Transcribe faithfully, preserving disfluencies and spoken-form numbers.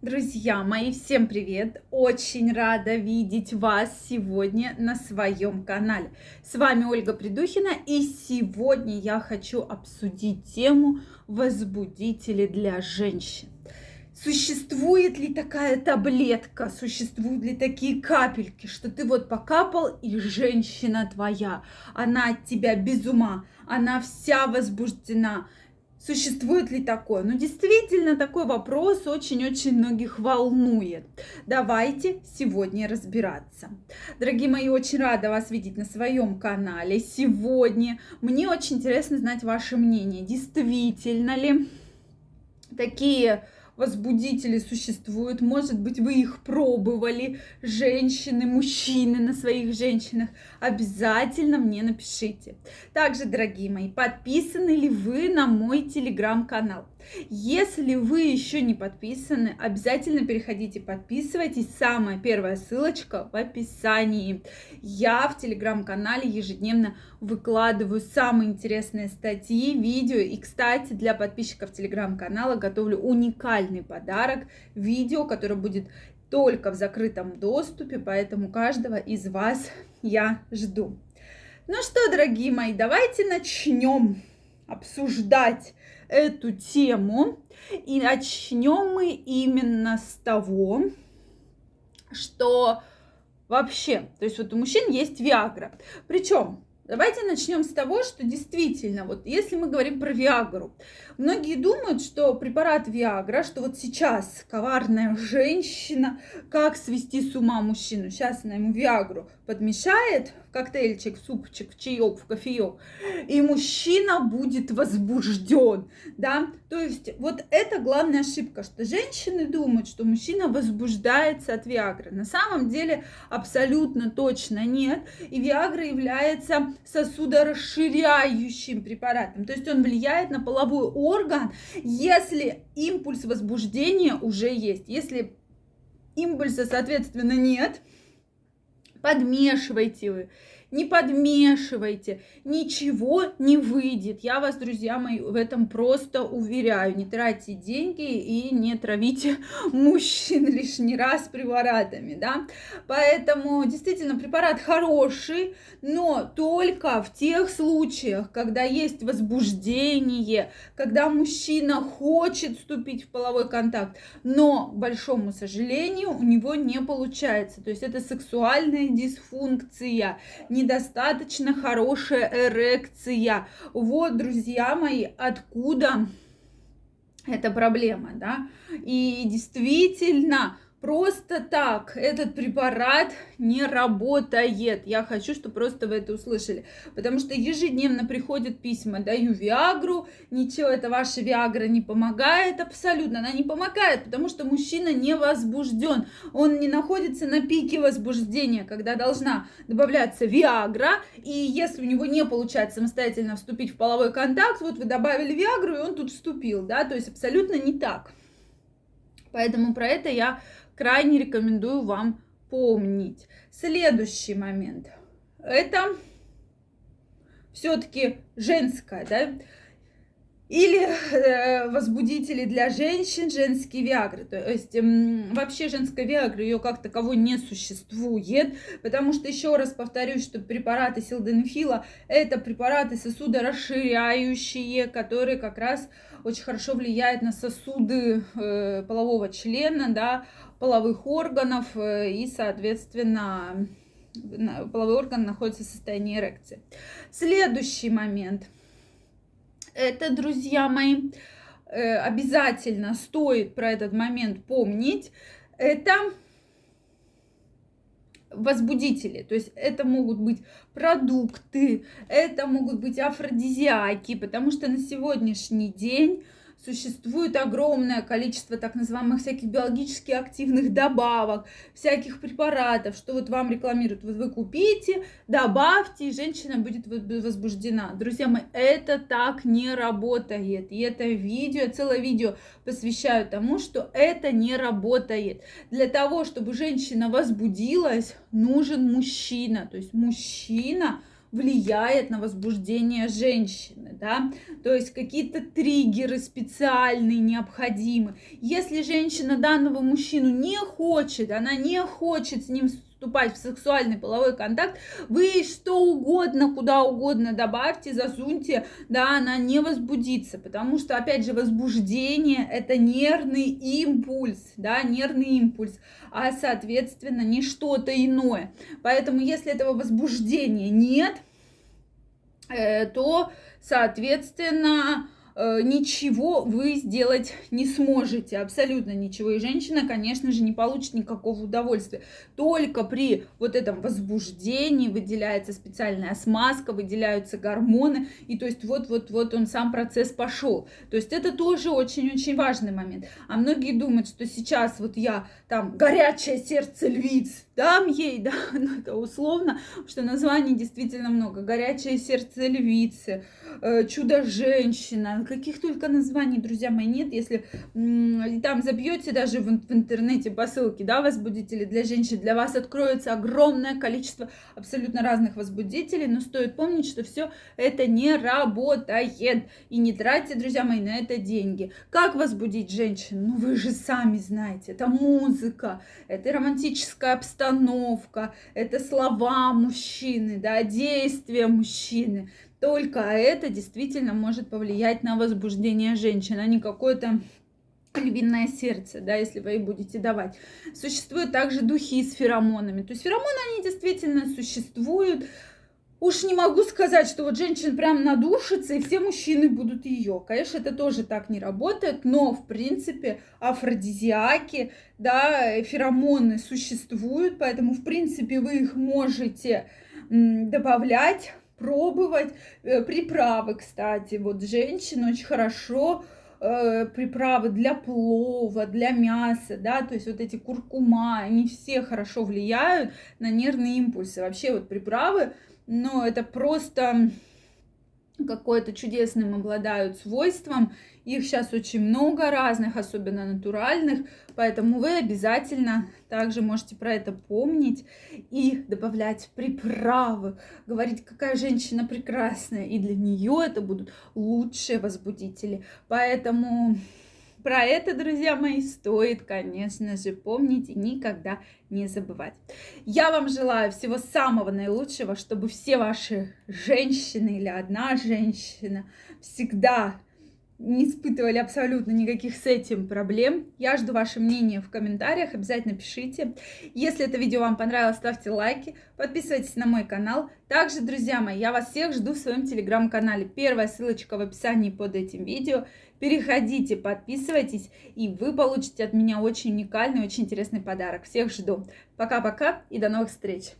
Друзья мои, всем привет! Очень рада видеть вас сегодня на своем канале. С вами Ольга Придухина, и сегодня я хочу обсудить тему возбудители для женщин. Существует ли такая таблетка, существуют ли такие капельки, что ты вот покапал, и женщина твоя, она от тебя без ума, она вся возбуждена. Существует ли такое? Ну, действительно, такой вопрос очень-очень многих волнует. Давайте сегодня разбираться. Дорогие мои, очень рада вас видеть на своем канале сегодня. Мне очень интересно знать ваше мнение. Действительно ли такие возбудители существуют? Может быть, вы их пробовали, женщины, мужчины на своих женщинах? Обязательно мне напишите. Также, дорогие мои, подписаны ли вы на мой телеграм-канал? Если вы еще не подписаны, обязательно переходите, подписывайтесь. Самая первая ссылочка в описании. Я в телеграм-канале ежедневно выкладываю самые интересные статьи, видео. И, кстати, для подписчиков телеграм-канала готовлю уникальный подарок. Видео, которое будет только в закрытом доступе, поэтому каждого из вас я жду. Ну что, дорогие мои, давайте начнем обсуждать эту тему, и начнем мы именно с того, что вообще, то есть вот у мужчин есть Виагра, причем давайте начнем с того, что действительно, вот если мы говорим про Виагру, многие думают, что препарат Виагра, что вот сейчас коварная женщина, как свести с ума мужчину, сейчас она ему Виагру подмешает в коктейльчик, в супчик, в чаек, в кофеек, и мужчина будет возбужден, да, то есть вот это главная ошибка, что женщины думают, что мужчина возбуждается от Виагры, на самом деле абсолютно точно нет, и Виагра является сосудорасширяющим препаратом, то есть он влияет на половой орган, если импульс возбуждения уже есть. Если импульса, соответственно, нет, подмешивайте вы, не подмешивайте, ничего не выйдет. Я вас, друзья мои, в этом просто уверяю. Не тратьте деньги и не травите мужчин лишний раз препаратами, да. Поэтому, действительно, препарат хороший, но только в тех случаях, когда есть возбуждение, когда мужчина хочет вступить в половой контакт, но, к большому сожалению, у него не получается. То есть это сексуальная дисфункция, недостаточно хорошая эрекция. Вот, друзья мои, откуда эта проблема, да? И действительно, просто так этот препарат не работает. Я хочу, чтобы просто вы это услышали. Потому что ежедневно приходят письма: даю Виагру, ничего, это ваша Виагра не помогает. Абсолютно она не помогает, потому что мужчина не возбужден. Он не находится на пике возбуждения, когда должна добавляться Виагра. И если у него не получается самостоятельно вступить в половой контакт, вот вы добавили Виагру, и он тут вступил, да, то есть абсолютно не так. Поэтому про это я крайне рекомендую вам помнить. Следующий момент. Это все-таки женская, да? Или э, возбудители для женщин, женские Виагры. То есть э, вообще женская Виагра, ее как таковой не существует. Потому что, еще раз повторюсь, что препараты Силденафила — это препараты сосудорасширяющие, которые как раз очень хорошо влияют на сосуды э, полового члена, да, половых органов, э, и, соответственно, половой орган находится в состоянии эрекции. Следующий момент. Это, друзья мои, обязательно стоит про этот момент помнить. Это возбудители, то есть это могут быть продукты, это могут быть афродизиаки, потому что на сегодняшний день существует огромное количество так называемых всяких биологически активных добавок, всяких препаратов, что вот вам рекламируют. Вот вы купите, добавьте, и женщина будет возбуждена. Друзья мои, это так не работает. И это видео, целое видео посвящаю тому, что это не работает. Для того, чтобы женщина возбудилась, нужен мужчина. То есть мужчина влияет на возбуждение женщины, да, то есть какие-то триггеры специальные необходимы. Если женщина данного мужчину не хочет, она не хочет с ним вступать в сексуальный половой контакт, вы ей что угодно, куда угодно добавьте, засуньте, да, она не возбудится, потому что, опять же, возбуждение – это нервный импульс, да, нервный импульс, а, соответственно, не что-то иное. Поэтому, если этого возбуждения нет, то, соответственно, ничего вы сделать не сможете, абсолютно ничего. И женщина, конечно же, не получит никакого удовольствия. Только при вот этом возбуждении выделяется специальная смазка, выделяются гормоны, и то есть вот-вот-вот он сам процесс пошел. То есть это тоже очень-очень важный момент. А многие думают, что сейчас вот я там горячее сердце львиц дам ей, да, ну это условно, потому что названий действительно много. Горячее сердце львицы, чудо-женщина, каких только названий, друзья мои, нет. Если там забьете даже в интернете по ссылке, да, возбудители для женщин, для вас откроется огромное количество абсолютно разных возбудителей, но стоит помнить, что все это не работает, и не тратьте, друзья мои, на это деньги. Как возбудить женщин? Ну, вы же сами знаете, это музыка, это романтическая обстановка, это слова мужчины, да, действия мужчины. Только это действительно может повлиять на возбуждение женщин, а не какое-то львиное сердце, да, если вы ей будете давать. Существуют также духи с феромонами. То есть феромоны, они действительно существуют. Уж не могу сказать, что вот женщина прям надушится, и все мужчины будут ее. Конечно, это тоже так не работает, но, в принципе, афродизиаки, да, феромоны существуют, поэтому, в принципе, вы их можете м, добавлять, пробовать. Приправы, кстати, вот женщин очень хорошо, э, приправы для плова, для мяса, да, то есть вот эти куркума, они все хорошо влияют на нервные импульсы. Вообще вот приправы, ну, это просто какое-то чудесным обладают свойством. Их сейчас очень много разных, особенно натуральных, поэтому вы обязательно также можете про это помнить и добавлять приправы, говорить, какая женщина прекрасная, и для нее это будут лучшие возбудители. Поэтому про это, друзья мои, стоит, конечно же, помнить и никогда не забывать. Я вам желаю всего самого наилучшего, чтобы все ваши женщины или одна женщина всегда не испытывали абсолютно никаких с этим проблем. Я жду ваше мнение в комментариях, обязательно пишите. Если это видео вам понравилось, ставьте лайки, подписывайтесь на мой канал. Также, друзья мои, я вас всех жду в своем телеграм-канале. Первая ссылочка в описании под этим видео. Переходите, подписывайтесь, и вы получите от меня очень уникальный, очень интересный подарок. Всех жду. Пока-пока и до новых встреч!